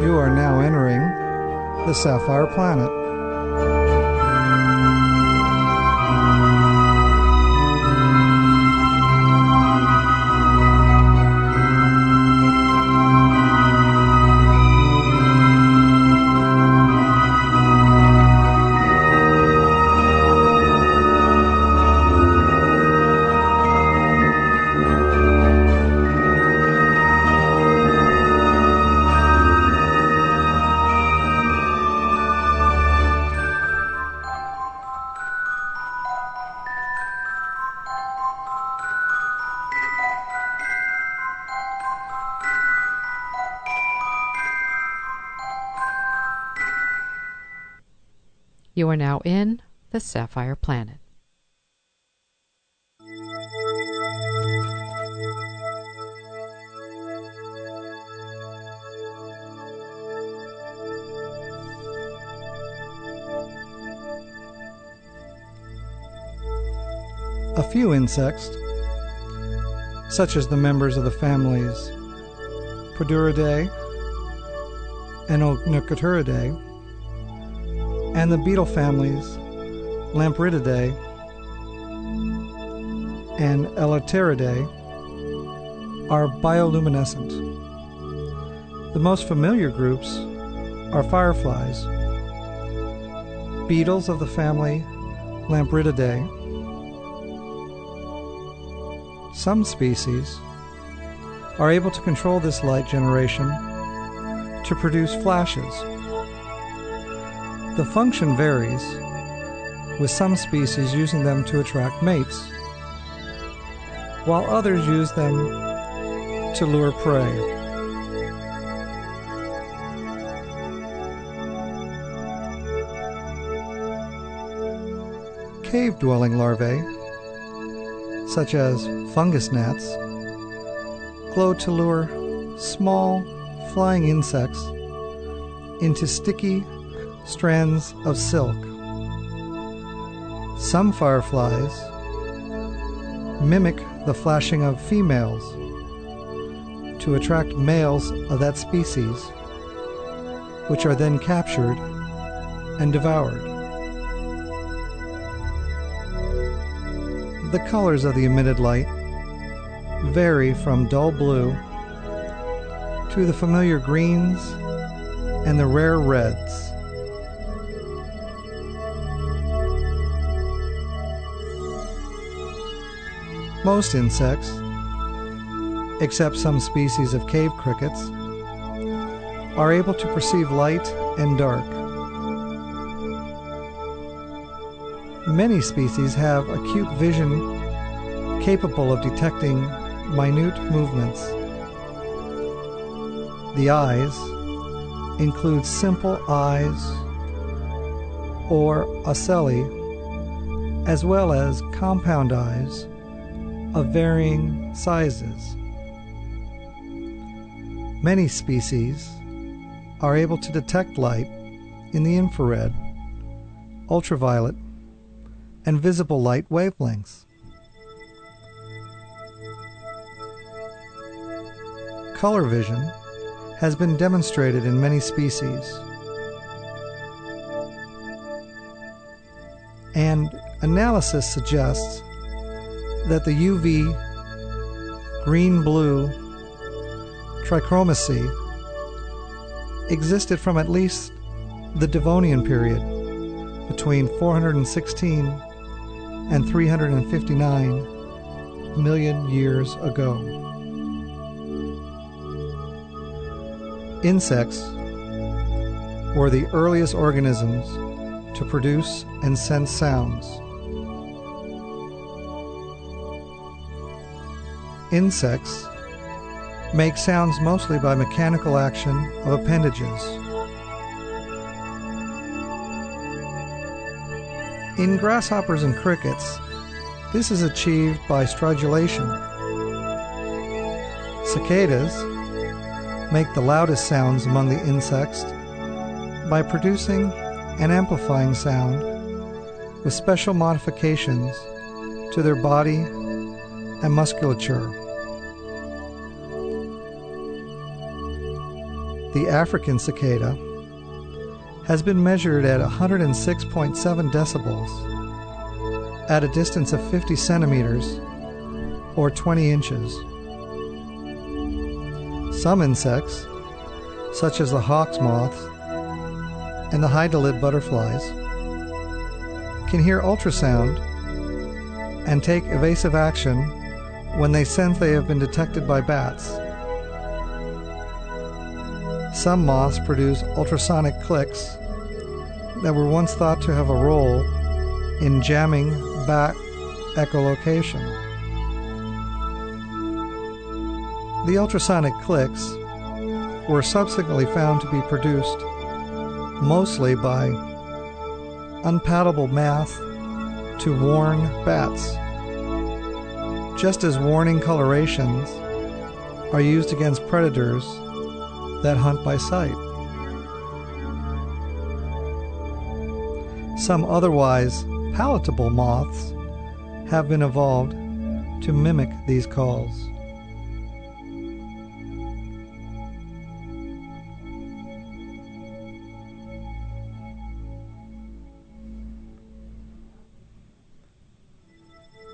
You are now entering the Sapphire Planet. You are now in the Sapphire Planet. A few insects, such as the members of the families Poduridae and Onychiuridae, and the beetle families Lampyridae and Elateridae, are bioluminescent. The most familiar groups are fireflies, beetles of the family Lampyridae. Some species are able to control this light generation to produce flashes. The function varies, with some species using them to attract mates, while others use them to lure prey. Cave-dwelling larvae, such as fungus gnats, glow to lure small flying insects into sticky strands of silk. Some fireflies mimic the flashing of females to attract males of that species, which are then captured and devoured. The colors of the emitted light vary from dull blue to the familiar greens and the rare reds. Most insects, except some species of cave crickets, are able to perceive light and dark. Many species have acute vision capable of detecting minute movements. The eyes include simple eyes or ocelli, as well as compound eyes of varying sizes. Many species are able to detect light in the infrared, ultraviolet, and visible light wavelengths. Color vision has been demonstrated in many species, and analysis suggests that the UV, green-blue trichromacy existed from at least the Devonian period between 416 and 359 million years ago. Insects were the earliest organisms to produce and sense sounds. Insects make sounds mostly by mechanical action of appendages. In grasshoppers and crickets, this is achieved by stridulation. Cicadas make the loudest sounds among the insects by producing and amplifying sound with special modifications to their body and musculature. The African cicada has been measured at 106.7 decibels at a distance of 50 centimeters or 20 inches. Some insects, such as the hawk's moths and the hydalid butterflies, can hear ultrasound and take evasive action when they sense they have been detected by bats. Some moths produce ultrasonic clicks that were once thought to have a role in jamming bat echolocation. The ultrasonic clicks were subsequently found to be produced mostly by unpalatable math to warn bats, just as warning colorations are used against predators that hunt by sight. Some otherwise palatable moths have been evolved to mimic these calls.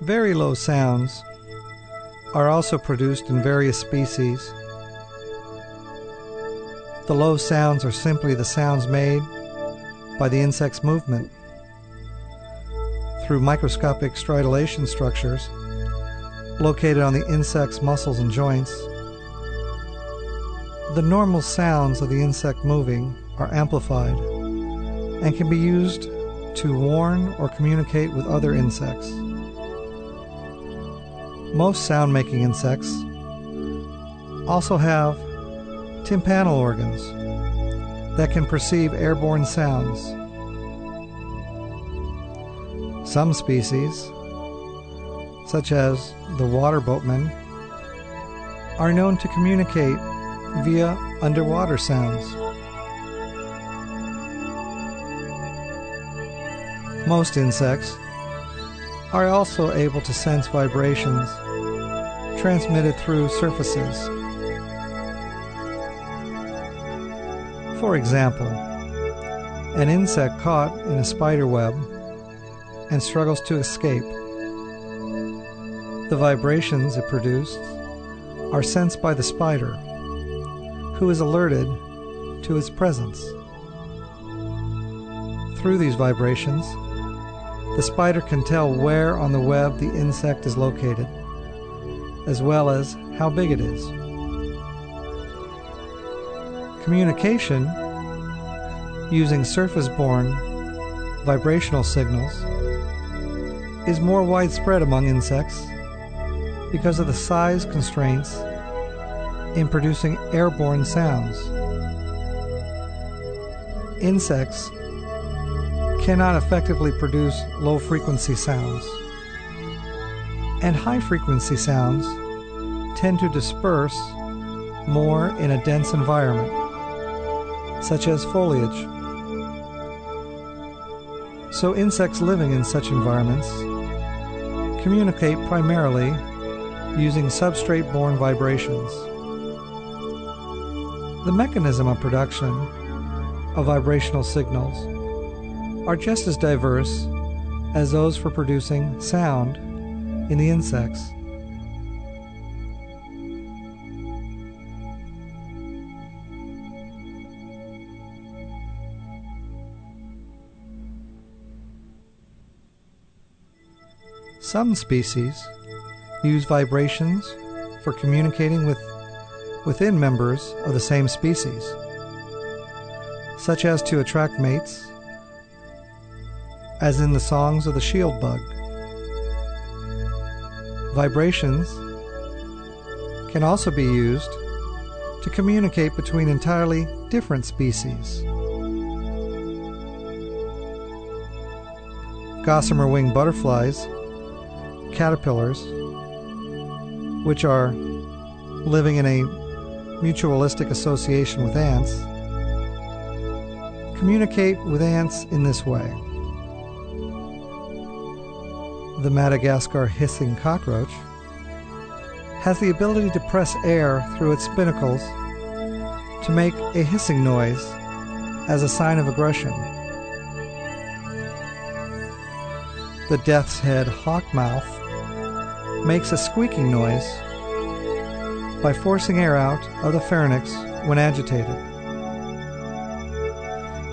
Very low sounds are also produced in various species. The low sounds are simply the sounds made by the insect's movement through microscopic stridulation structures located on the insect's muscles and joints. The normal sounds of the insect moving are amplified and can be used to warn or communicate with other insects. Most sound-making insects also have tympanal organs that can perceive airborne sounds. Some species, such as the water boatman, are known to communicate via underwater sounds. Most insects are also able to sense vibrations transmitted through surfaces. For example, an insect caught in a spider web and struggles to escape. The vibrations it produced are sensed by the spider, who is alerted to its presence. Through these vibrations, the spider can tell where on the web the insect is located, as well as how big it is. Communication using surface-borne vibrational signals is more widespread among insects because of the size constraints in producing airborne sounds. Insects cannot effectively produce low-frequency sounds, and high-frequency sounds tend to disperse more in a dense environment, such as foliage. So insects living in such environments communicate primarily using substrate-borne vibrations. The mechanism of production of vibrational signals are just as diverse as those for producing sound in the insects. Some species use vibrations for communicating within members of the same species, such as to attract mates as in the songs of the shield bug. Vibrations can also be used to communicate between entirely different species. Gossamer wing butterflies, caterpillars, which are living in a mutualistic association with ants, communicate with ants in this way. The Madagascar hissing cockroach has the ability to press air through its spinnacles to make a hissing noise as a sign of aggression. The death's head hawkmouth makes a squeaking noise by forcing air out of the pharynx when agitated,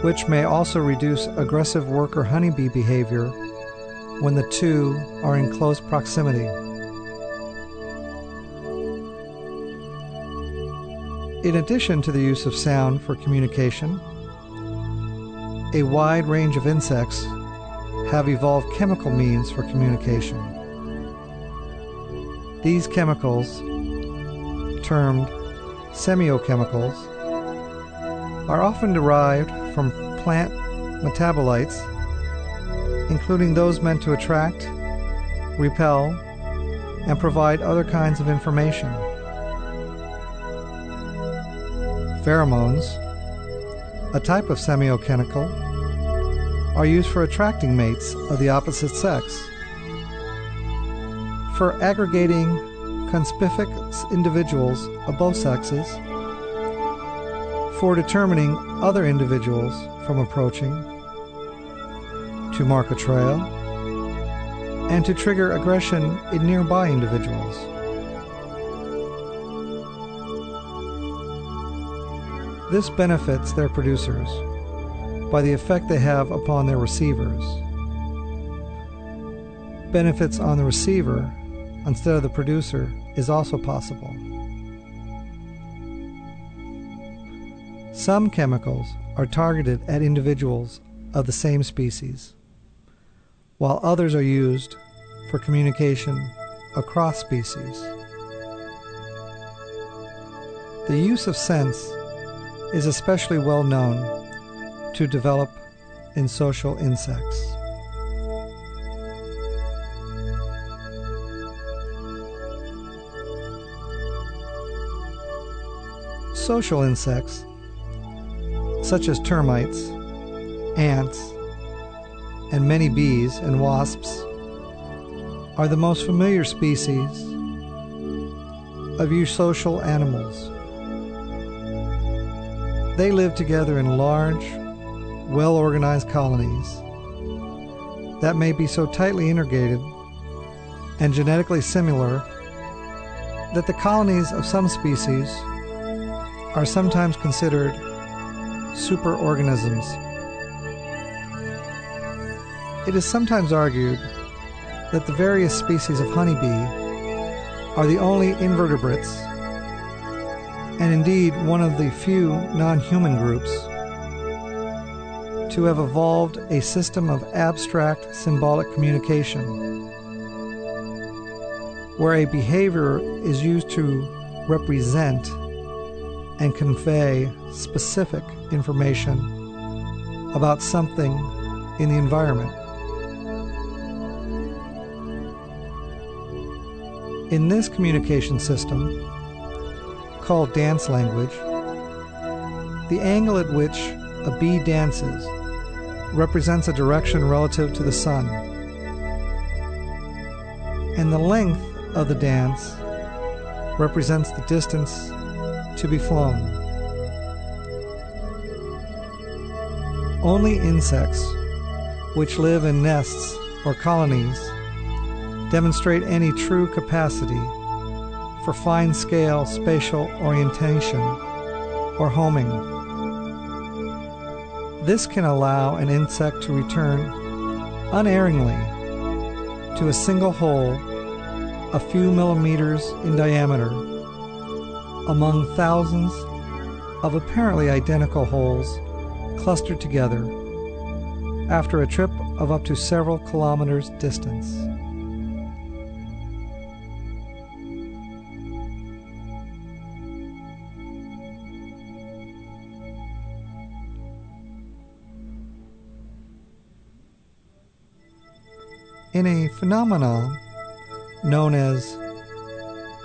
which may also reduce aggressive worker honeybee behavior when the two are in close proximity. In addition to the use of sound for communication, a wide range of insects have evolved chemical means for communication. These chemicals, termed semiochemicals, are often derived from plant metabolites, including those meant to attract, repel, and provide other kinds of information. Pheromones, a type of semiochemical, are used for attracting mates of the opposite sex, for aggregating conspicuous individuals of both sexes, for determining other individuals from approaching, to mark a trail, and to trigger aggression in nearby individuals. This benefits their producers by the effect they have upon their receivers. Benefits on the receiver instead of the producer is also possible. Some chemicals are targeted at individuals of the same species, while others are used for communication across species. The use of scents is especially well known to develop in social insects. Social insects, such as termites, ants, and many bees and wasps, are the most familiar species of eusocial animals. They live together in large, well-organized colonies that may be so tightly integrated and genetically similar that the colonies of some species are sometimes considered superorganisms. It is sometimes argued that the various species of honeybee are the only invertebrates, and indeed one of the few non-human groups, to have evolved a system of abstract symbolic communication, where a behavior is used to represent and convey specific information about something in the environment. In this communication system, called dance language, the angle at which a bee dances represents a direction relative to the sun, and the length of the dance represents the distance to be flown. Only insects which live in nests or colonies demonstrate any true capacity for fine-scale spatial orientation or homing. This can allow an insect to return unerringly to a single hole a few millimeters in diameter among thousands of apparently identical holes clustered together after a trip of up to several kilometers distance. In a phenomenon known as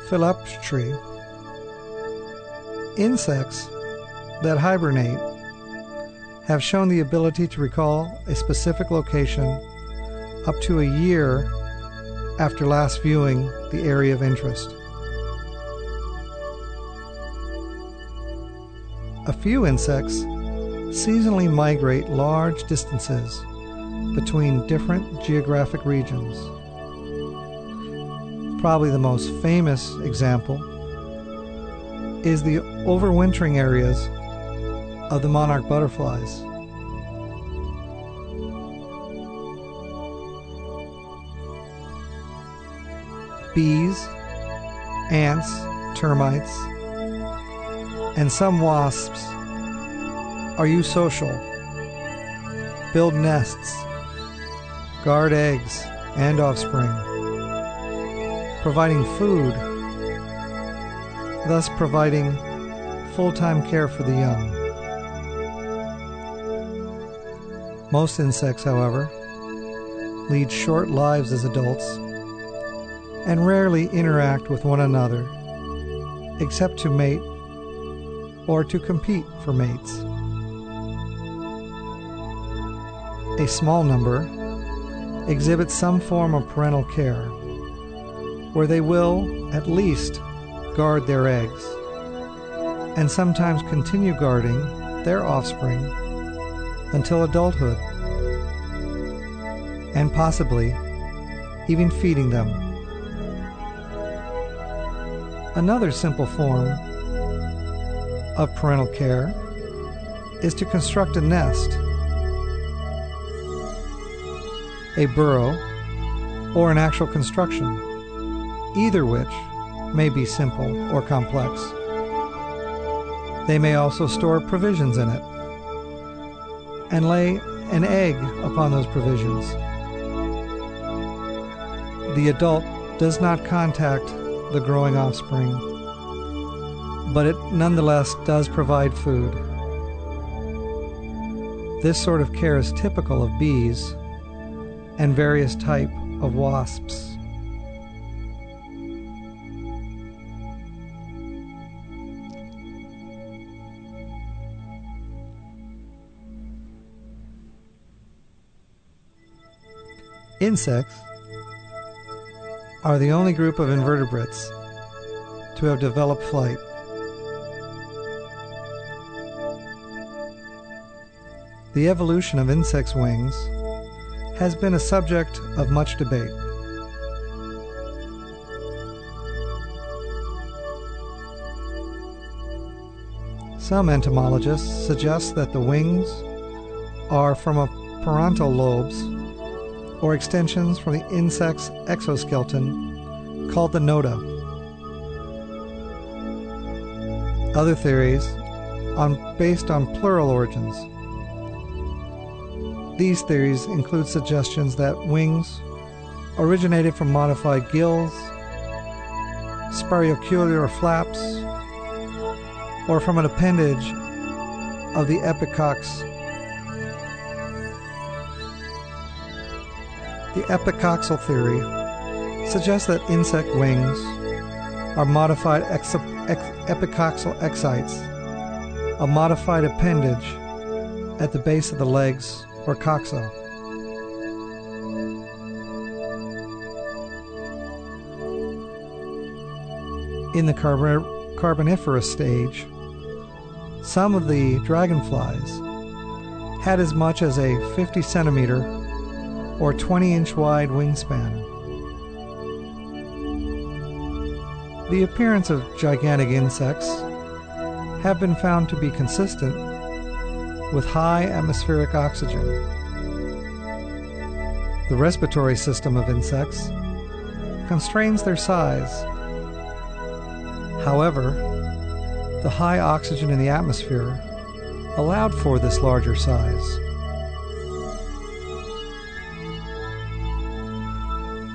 philoptry, insects that hibernate have shown the ability to recall a specific location up to a year after last viewing the area of interest. A few insects seasonally migrate large distances between different geographic regions. Probably the most famous example is the overwintering areas of the monarch butterflies. Bees, ants, termites, and some wasps are eusocial, build nests, guard eggs and offspring, providing food, thus providing full-time care for the young. Most insects, however, lead short lives as adults and rarely interact with one another except to mate or to compete for mates. A small number exhibit some form of parental care, where they will, at least, guard their eggs, and sometimes continue guarding their offspring until adulthood, and possibly even feeding them. Another simple form of parental care is to construct a nest, a burrow, or an actual construction, either which may be simple or complex. They may also store provisions in it and lay an egg upon those provisions. The adult does not contact the growing offspring, but it nonetheless does provide food. This sort of care is typical of bees and various types of wasps. Insects are the only group of invertebrates to have developed flight. The evolution of insects' wings has been a subject of much debate. Some entomologists suggest that the wings are from a parental lobes or extensions from the insect's exoskeleton called the noda. Other theories are based on plural origins. These theories include suggestions that wings originated from modified gills, spariocular flaps, or from an appendage of the epicox. The epicoxal theory suggests that insect wings are modified epicoxal excites, a modified appendage at the base of the legs or coxa. In the Carboniferous stage, some of the dragonflies had as much as a 50 centimeter or 20 inch wide wingspan. The appearance of gigantic insects have been found to be consistent with high atmospheric oxygen. The respiratory system of insects constrains their size. However, the high oxygen in the atmosphere allowed for this larger size.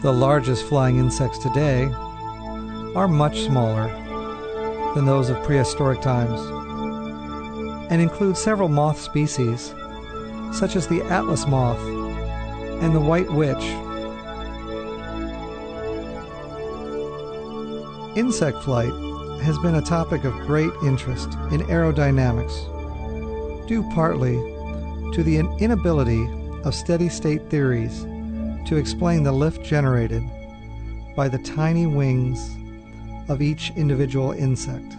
the largest flying insects today, are much smaller than those of prehistoric times, and include several moth species, such as the atlas moth and the white witch. Insect flight has been a topic of great interest in aerodynamics, due partly to the inability of steady-state theories to explain the lift generated by the tiny wings of each individual insect.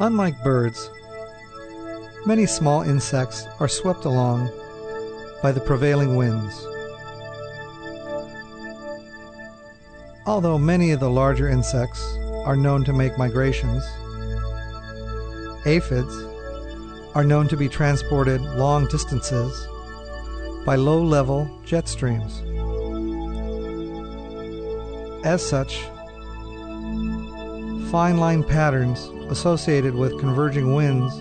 Unlike birds, many small insects are swept along by the prevailing winds, although many of the larger insects are known to make migrations. Aphids are known to be transported long distances by low-level jet streams. As such, fine line patterns associated with converging winds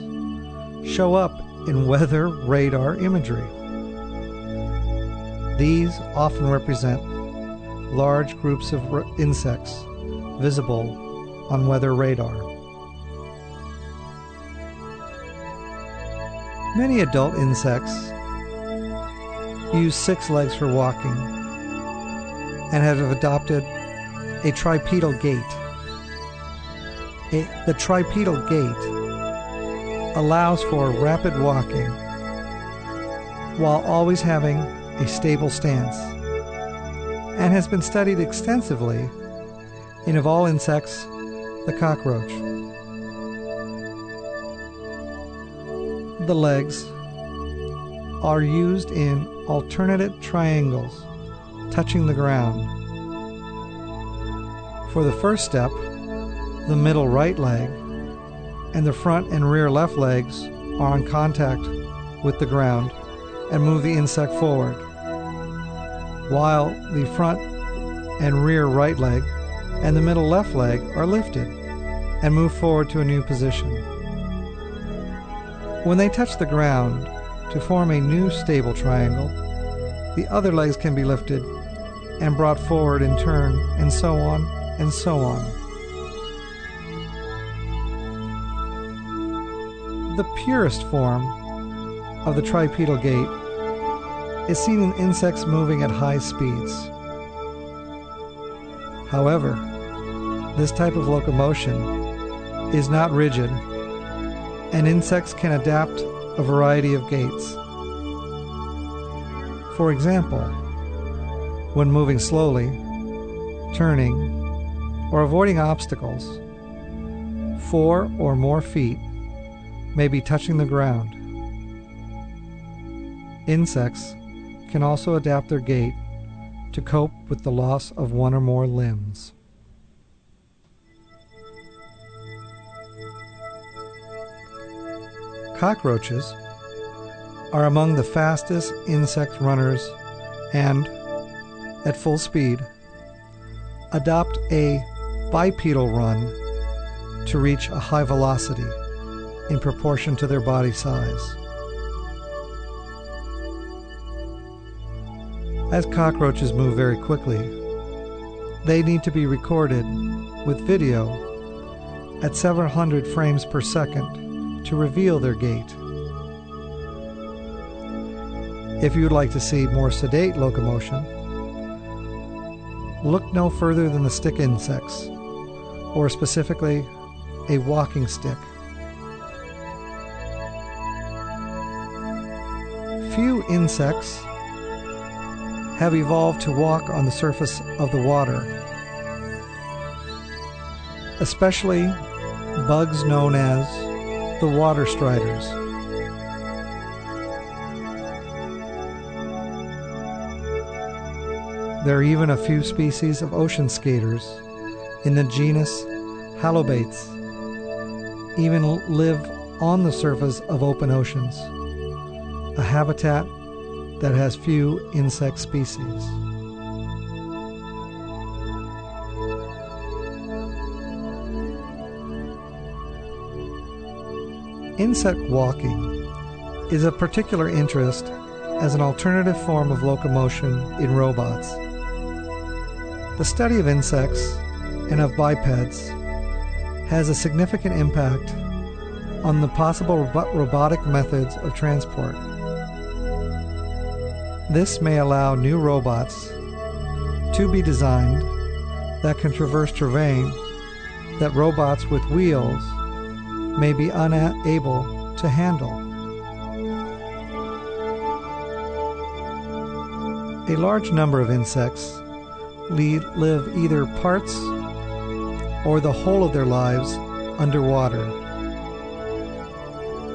show up in weather radar imagery. These often represent large groups of insects visible on weather radar. Many adult insects use six legs for walking and have adopted a tripedal gait. The tripedal gait allows for rapid walking while always having a stable stance, and has been studied extensively in, of all insects, the cockroach. The legs are used in alternate triangles touching the ground. For the first step, the middle right leg and the front and rear left legs are on contact with the ground and move the insect forward, while the front and rear right leg and the middle left leg are lifted and move forward to a new position. When they touch the ground to form a new stable triangle, the other legs can be lifted and brought forward in turn, and so on and so on. The purest form of the tripedal gait is seen in insects moving at high speeds. However, this type of locomotion is not rigid, and insects can adapt a variety of gaits. For example, when moving slowly, turning, or avoiding obstacles, 4 or more feet may be touching the ground. Insects can also adapt their gait to cope with the loss of one or more limbs. Cockroaches are among the fastest insect runners and, at full speed, adopt a bipedal run to reach a high velocity in proportion to their body size. As cockroaches move very quickly, they need to be recorded with video at several hundred frames per second to reveal their gait. If you would like to see more sedate locomotion, look no further than the stick insects, or specifically a walking stick. Few insects have evolved to walk on the surface of the water, especially bugs known as the water striders. There are even a few species of ocean skaters in the genus Halobates, even live on the surface of open oceans, a habitat that has few insect species. Insect walking is of particular interest as an alternative form of locomotion in robots. The study of insects and of bipeds has a significant impact on the possible robotic methods of transport. This may allow new robots to be designed that can traverse terrain that robots with wheels may be unable to handle. A large number of insects live either parts or the whole of their lives underwater.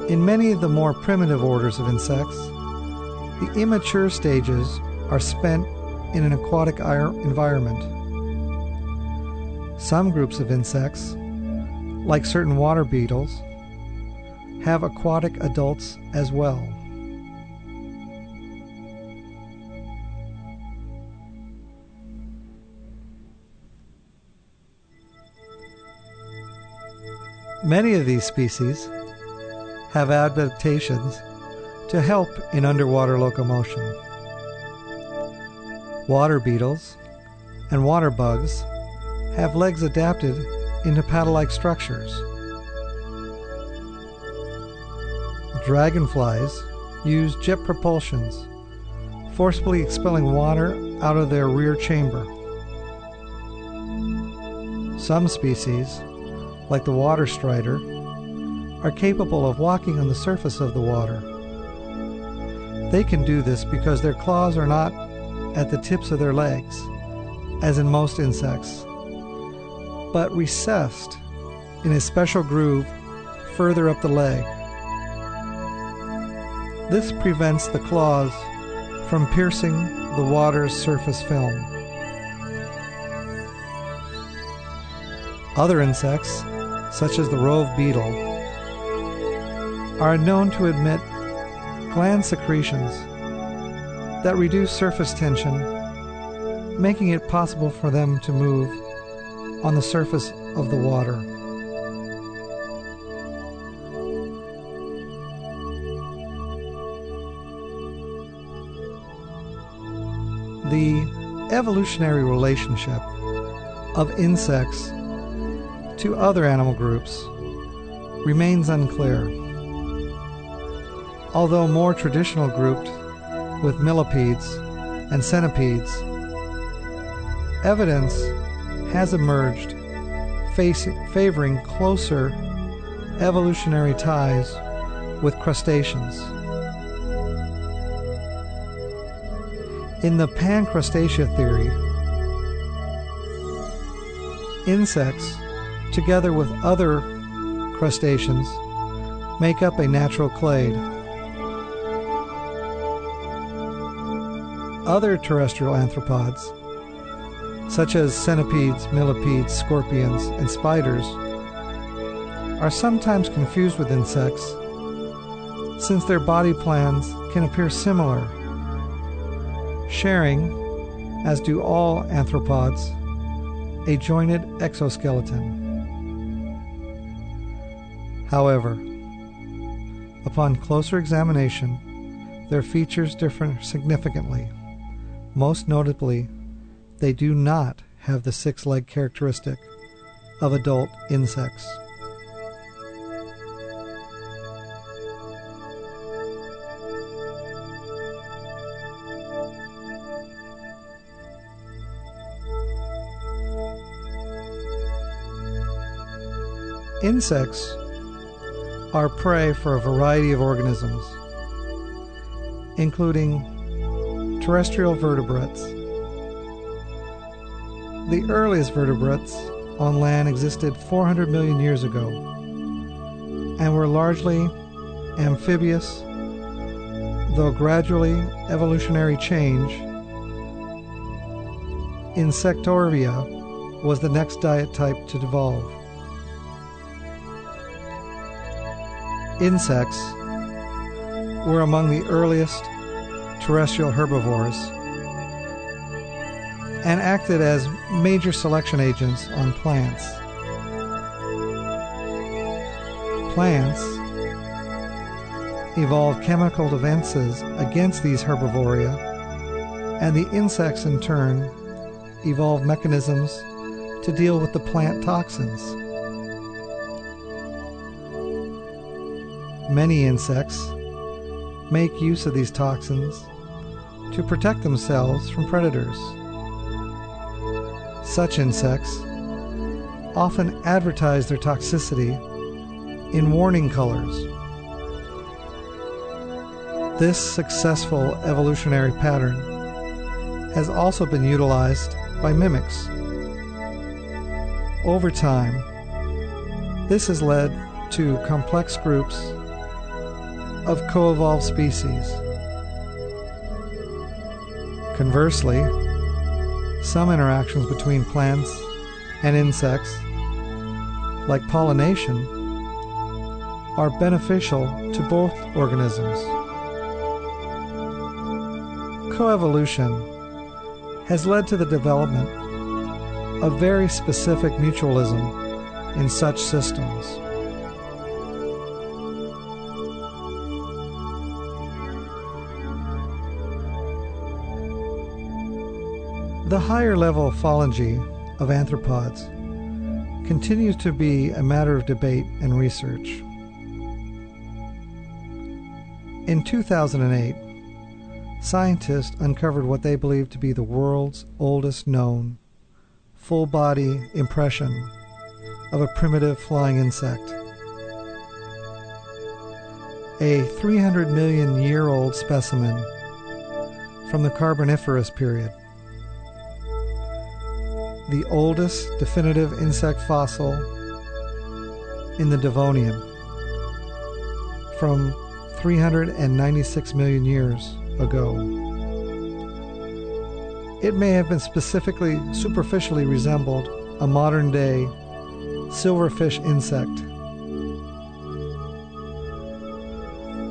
In many of the more primitive orders of insects, the immature stages are spent in an aquatic environment. Some groups of insects, like certain water beetles, have aquatic adults as well. Many of these species have adaptations to help in underwater locomotion. Water beetles and water bugs have legs adapted into paddle-like structures. Dragonflies use jet propulsions, forcibly expelling water out of their rear chamber. Some species, like the water strider, are capable of walking on the surface of the water. They can do this because their claws are not at the tips of their legs, as in most insects, but recessed in a special groove further up the leg. This prevents the claws from piercing the water's surface film. Other insects, such as the rove beetle, are known to emit gland secretions that reduce surface tension, making it possible for them to move on the surface of the water. The evolutionary relationship of insects to other animal groups remains unclear. Although more traditional grouped with millipedes and centipedes, evidence has emerged favoring closer evolutionary ties with crustaceans. In the Pancrustacea theory, insects, together with other crustaceans, make up a natural clade. Other terrestrial arthropods, such as centipedes, millipedes, scorpions, and spiders, are sometimes confused with insects since their body plans can appear similar, sharing, as do all arthropods, a jointed exoskeleton. However, upon closer examination, their features differ significantly. Most notably, they do not have the six-leg characteristic of adult insects. Insects are prey for a variety of organisms, including terrestrial vertebrates. The earliest vertebrates on land existed 400 million years ago and were largely amphibious, though gradually evolutionary change. Insectorvia was the next diet type to evolve. Insects were among the earliest terrestrial herbivores and acted as major selection agents on plants. Plants evolved chemical defenses against these herbivoria, and the insects in turn evolved mechanisms to deal with the plant toxins. Many insects make use of these toxins to protect themselves from predators. Such insects often advertise their toxicity in warning colors. This successful evolutionary pattern has also been utilized by mimics. Over time, this has led to complex groups of co-evolved species. Conversely, some interactions between plants and insects, like pollination, are beneficial to both organisms. Coevolution has led to the development of very specific mutualism in such systems. The higher level of phylogeny of arthropods continues to be a matter of debate and research. In 2008, scientists uncovered what they believed to be the world's oldest known full-body impression of a primitive flying insect. A 300 million year old specimen from the Carboniferous period. The oldest definitive insect fossil in the Devonian, from 396 million years ago. It may have been superficially resembled a modern-day silverfish insect.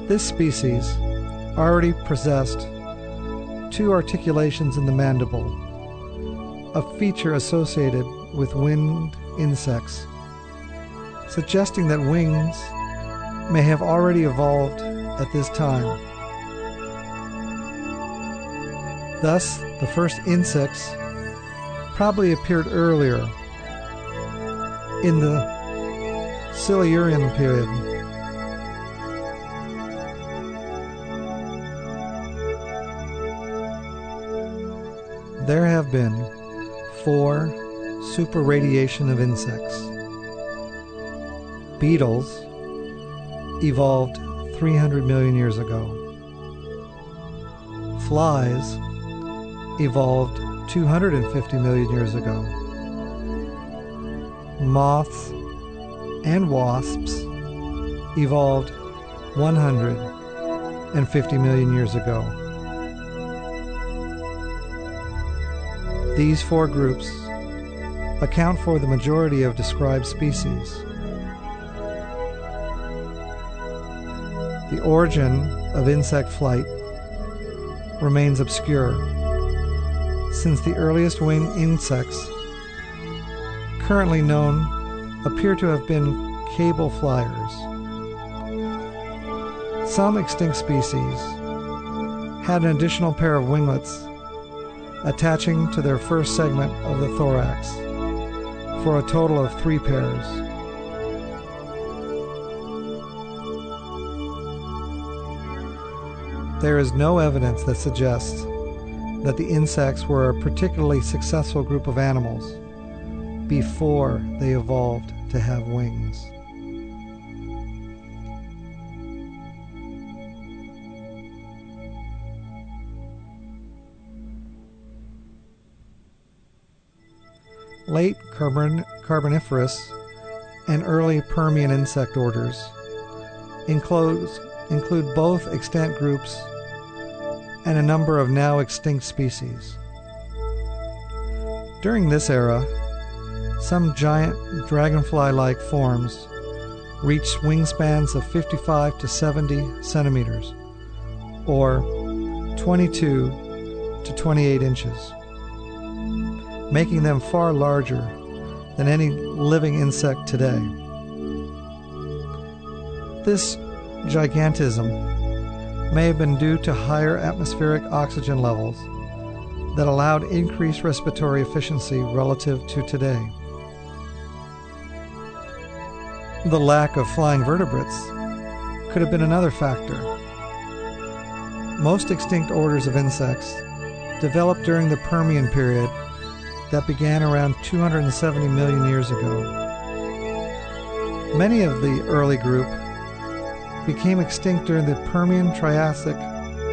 This species already possessed two articulations in the mandible, a feature associated with winged insects, suggesting that wings may have already evolved at this time. Thus, the first insects probably appeared earlier in the Silurian period. There have been 4 superradiation of insects. Beetles evolved 300 million years ago. Flies evolved 250 million years ago. Moths and wasps evolved 150 million years ago. These 4 groups account for the majority of described species. The origin of insect flight remains obscure, since the earliest winged insects currently known appear to have been cable flyers. Some extinct species had an additional pair of winglets attaching to their first segment of the thorax, for a total of 3 pairs. There is no evidence that suggests that the insects were a particularly successful group of animals before they evolved to have wings. Late Carboniferous and early Permian insect orders include both extant groups and a number of now extinct species. During this era, some giant dragonfly-like forms reached wingspans of 55 to 70 centimeters, or 22 to 28 inches. Making them far larger than any living insect today. This gigantism may have been due to higher atmospheric oxygen levels that allowed increased respiratory efficiency relative to today. The lack of flying vertebrates could have been another factor. Most extinct orders of insects developed during the Permian period that began around 270 million years ago. Many of the early group became extinct during the Permian-Triassic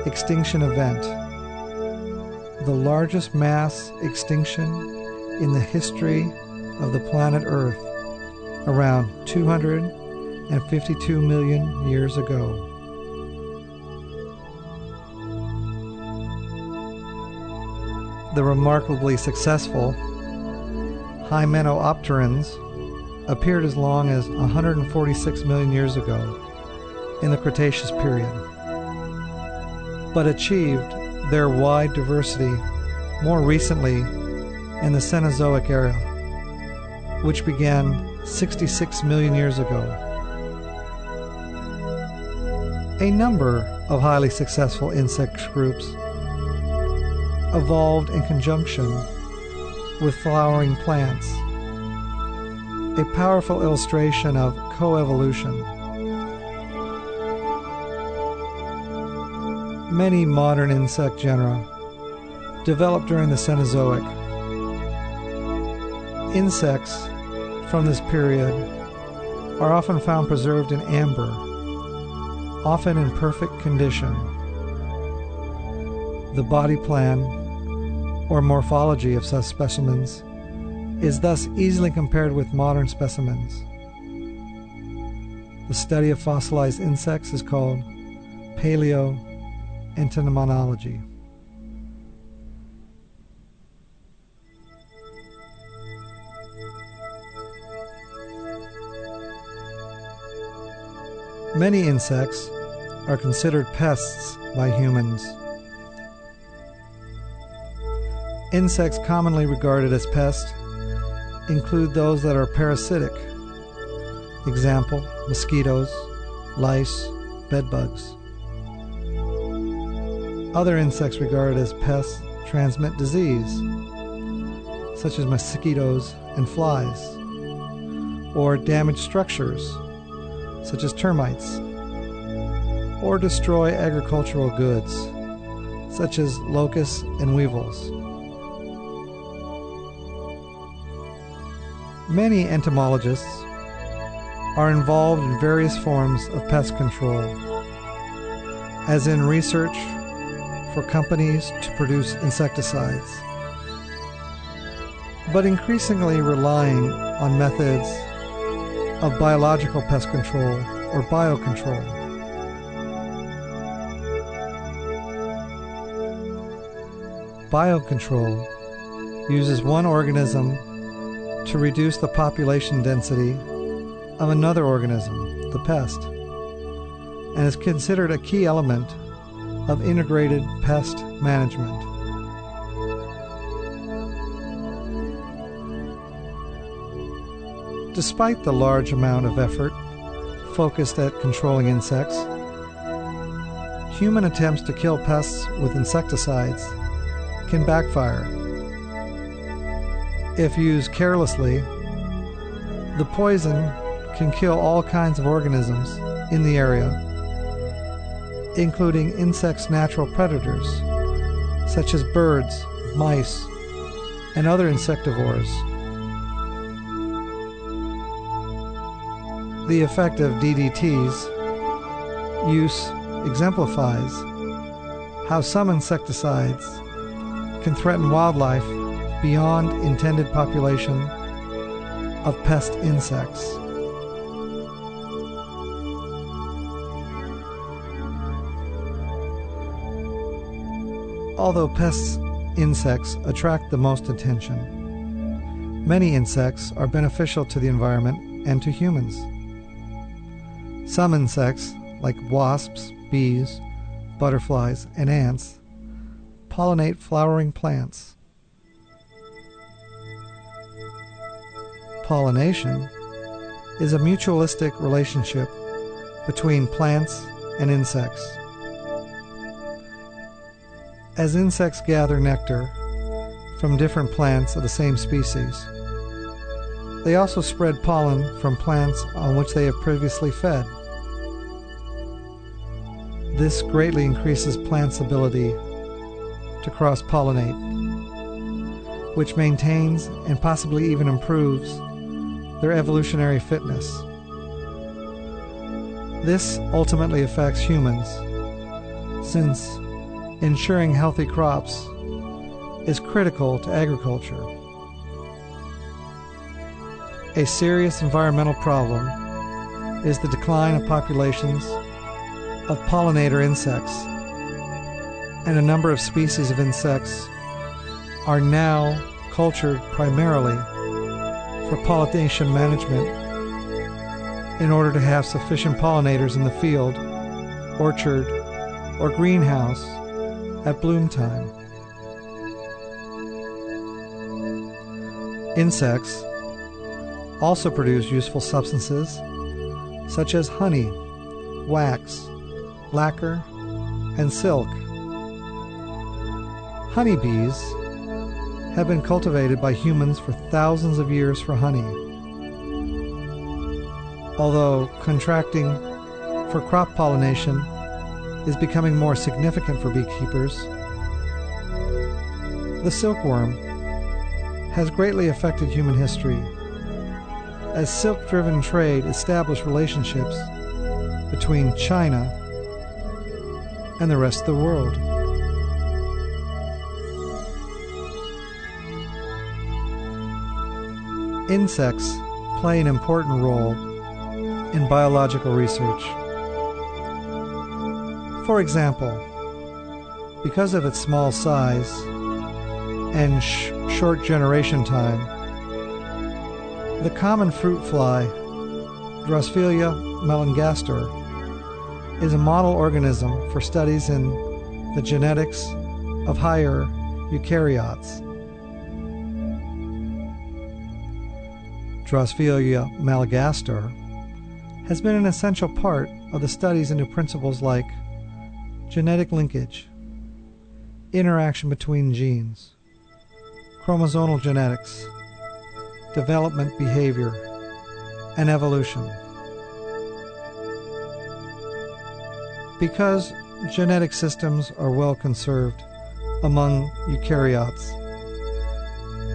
extinction event, the largest mass extinction in the history of the planet Earth, around 252 million years ago. The remarkably successful Hymenopterans appeared as long as 146 million years ago in the Cretaceous period, but achieved their wide diversity more recently in the Cenozoic era, which began 66 million years ago. A number of highly successful insect groups evolved in conjunction with flowering plants, a powerful illustration of coevolution. Many modern insect genera developed during the Cenozoic. Insects from this period are often found preserved in amber, often in perfect condition. The body plan or morphology of such specimens is thus easily compared with modern specimens. The study of fossilized insects is called paleontology and entomology. Many insects are considered pests by humans. Insects commonly regarded as pests include those that are parasitic, example, mosquitoes, lice, bedbugs. Other insects regarded as pests transmit disease, such as mosquitoes and flies, or damage structures, such as termites, or destroy agricultural goods, such as locusts and weevils. Many entomologists are involved in various forms of pest control, as in research for companies to produce insecticides, but increasingly relying on methods of biological pest control or biocontrol. Biocontrol uses one organism to reduce the population density of another organism, the pest, and is considered a key element of integrated pest management. Despite the large amount of effort focused at controlling insects, human attempts to kill pests with insecticides can backfire. If used carelessly, the poison can kill all kinds of organisms in the area, including insects' natural predators, such as birds, mice, and other insectivores. The effect of DDT's use exemplifies how some insecticides can threaten wildlife beyond intended population of pest insects. Although pest insects attract the most attention, many insects are beneficial to the environment and to humans. Some insects, like wasps, bees, butterflies, and ants, pollinate flowering plants. Pollination is a mutualistic relationship between plants and insects. as insects gather nectar from different plants of the same species. They also spread pollen from plants on which they have previously fed. This greatly increases plants' ability to cross-pollinate, which maintains and possibly even improves their evolutionary fitness. This ultimately affects humans, since ensuring healthy crops is critical to agriculture. A serious environmental problem is the decline of populations of pollinator insects, and a number of species of insects are now cultured primarily for pollination management in order to have sufficient pollinators in the field, orchard, or greenhouse at bloom time. Insects also produce useful substances such as honey, wax, lacquer, and silk. Honeybees have been cultivated by humans for thousands of years for honey, although contracting for crop pollination is becoming more significant for beekeepers. The silkworm has greatly affected human history, as silk-driven trade established relationships between China and the rest of the world. Insects play an important role in biological research. For example, because of its small size and short generation time, the common fruit fly, Drosophila melanogaster, is a model organism for studies in the genetics of higher eukaryotes. Drosophila melanogaster has been an essential part of the studies into principles like genetic linkage, interaction between genes, chromosomal genetics, development, behavior, and evolution. Because genetic systems are well conserved among eukaryotes,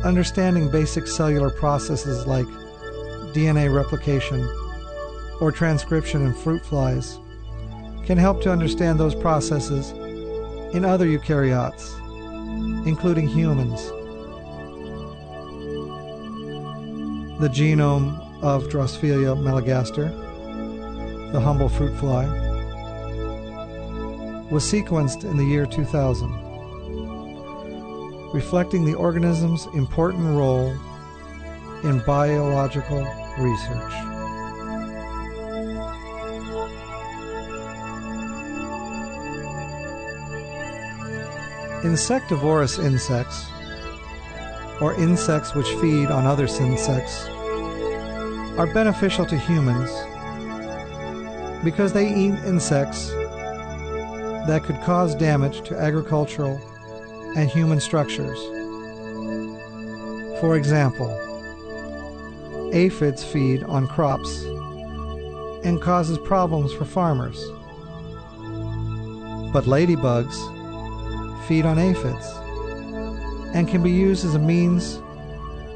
understanding basic cellular processes like DNA replication or transcription in fruit flies can help to understand those processes in other eukaryotes, including humans. The genome of Drosophila melanogaster, the humble fruit fly, was sequenced in the year 2000, reflecting the organism's important role in biological research. Insectivorous insects, or insects which feed on other insects, are beneficial to humans because they eat insects that could cause damage to agricultural and human structures. For example, aphids feed on crops and causes problems for farmers, but ladybugs feed on aphids and can be used as a means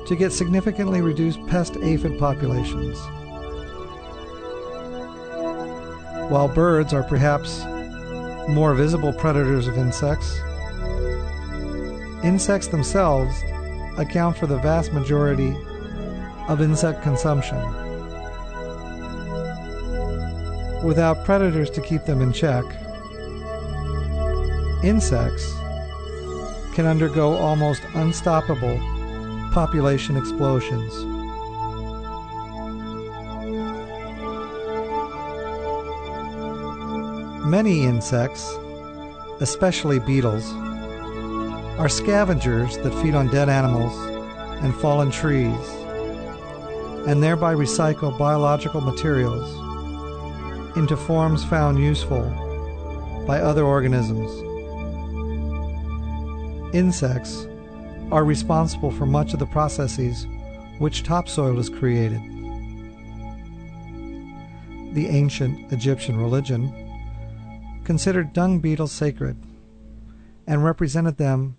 to get significantly reduced pest aphid populations. While birds are perhaps more visible predators of insects, insects themselves account for the vast majority of insect consumption. Without predators to keep them in check, insects can undergo almost unstoppable population explosions. Many insects, especially beetles, are scavengers that feed on dead animals and fallen trees, and thereby recycle biological materials into forms found useful by other organisms. insects are responsible for much of the processes which topsoil is created. The ancient Egyptian religion considered dung beetles sacred and represented them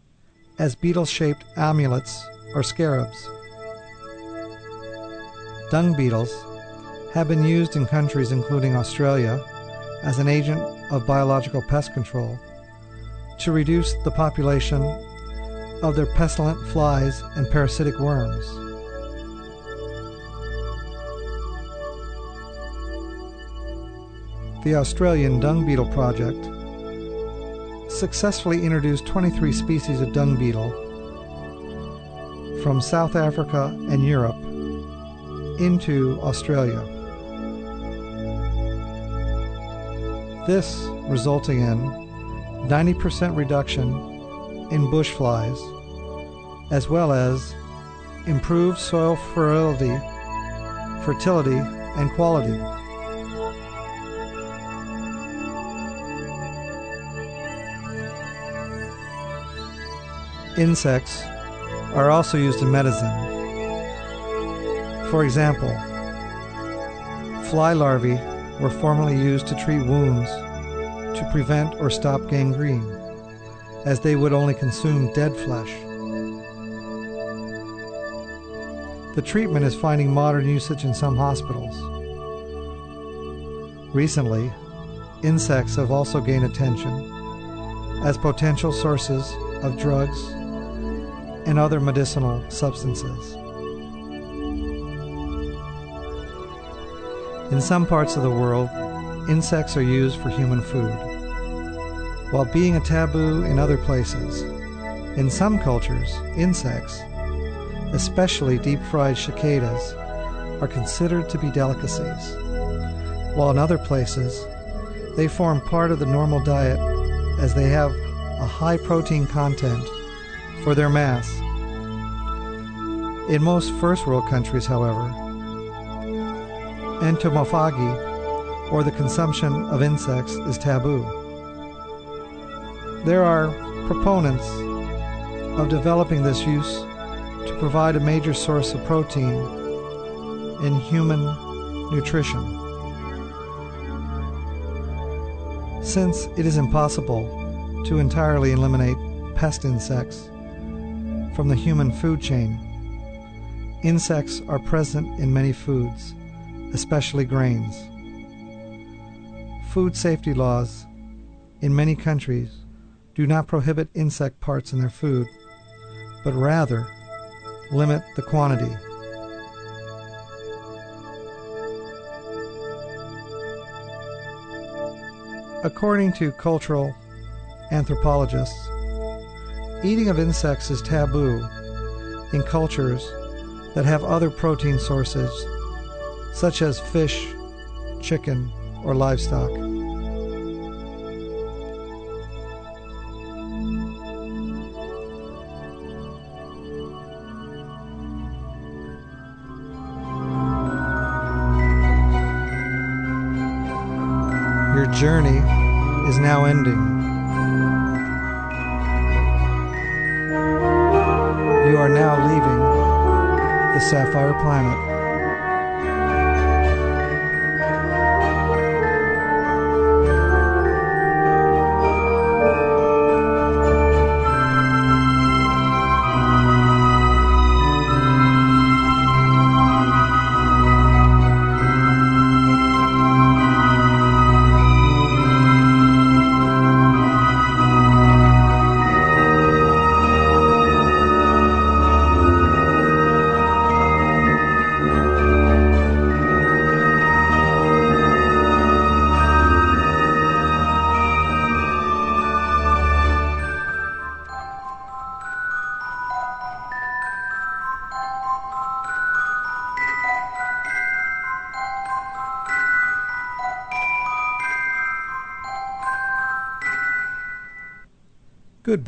as beetle-shaped amulets or scarabs. Dung beetles have been used in countries including Australia as an agent of biological pest control to reduce the population of their pestilent flies and parasitic worms. The Australian Dung Beetle Project successfully introduced 23 species of dung beetle from South Africa and Europe into Australia, this resulting in 90% reduction in bush flies, as well as improved soil fertility, and quality. Insects are also used in medicine. For example, fly larvae were formerly used to treat wounds to prevent or stop gangrene, as they would only consume dead flesh. The treatment is finding modern usage in some hospitals. Recently, insects have also gained attention as potential sources of drugs and other medicinal substances. In some parts of the world, insects are used for human food, while being a taboo in other places. In some cultures, insects, especially deep-fried cicadas, are considered to be delicacies, while in other places, they form part of the normal diet as they have a high protein content for their mass. In most first-world countries, however, entomophagy, or the consumption of insects, is taboo. There are proponents of developing this use to provide a major source of protein in human nutrition. Since it is impossible to entirely eliminate pest insects from the human food chain, insects are present in many foods, especially grains. Food safety laws in many countries do not prohibit insect parts in their food, but rather limit the quantity. According to cultural anthropologists, eating of insects is taboo in cultures that have other protein sources such as fish, chicken, or livestock. Your journey is now ending. You are now leaving the Sapphire Planet.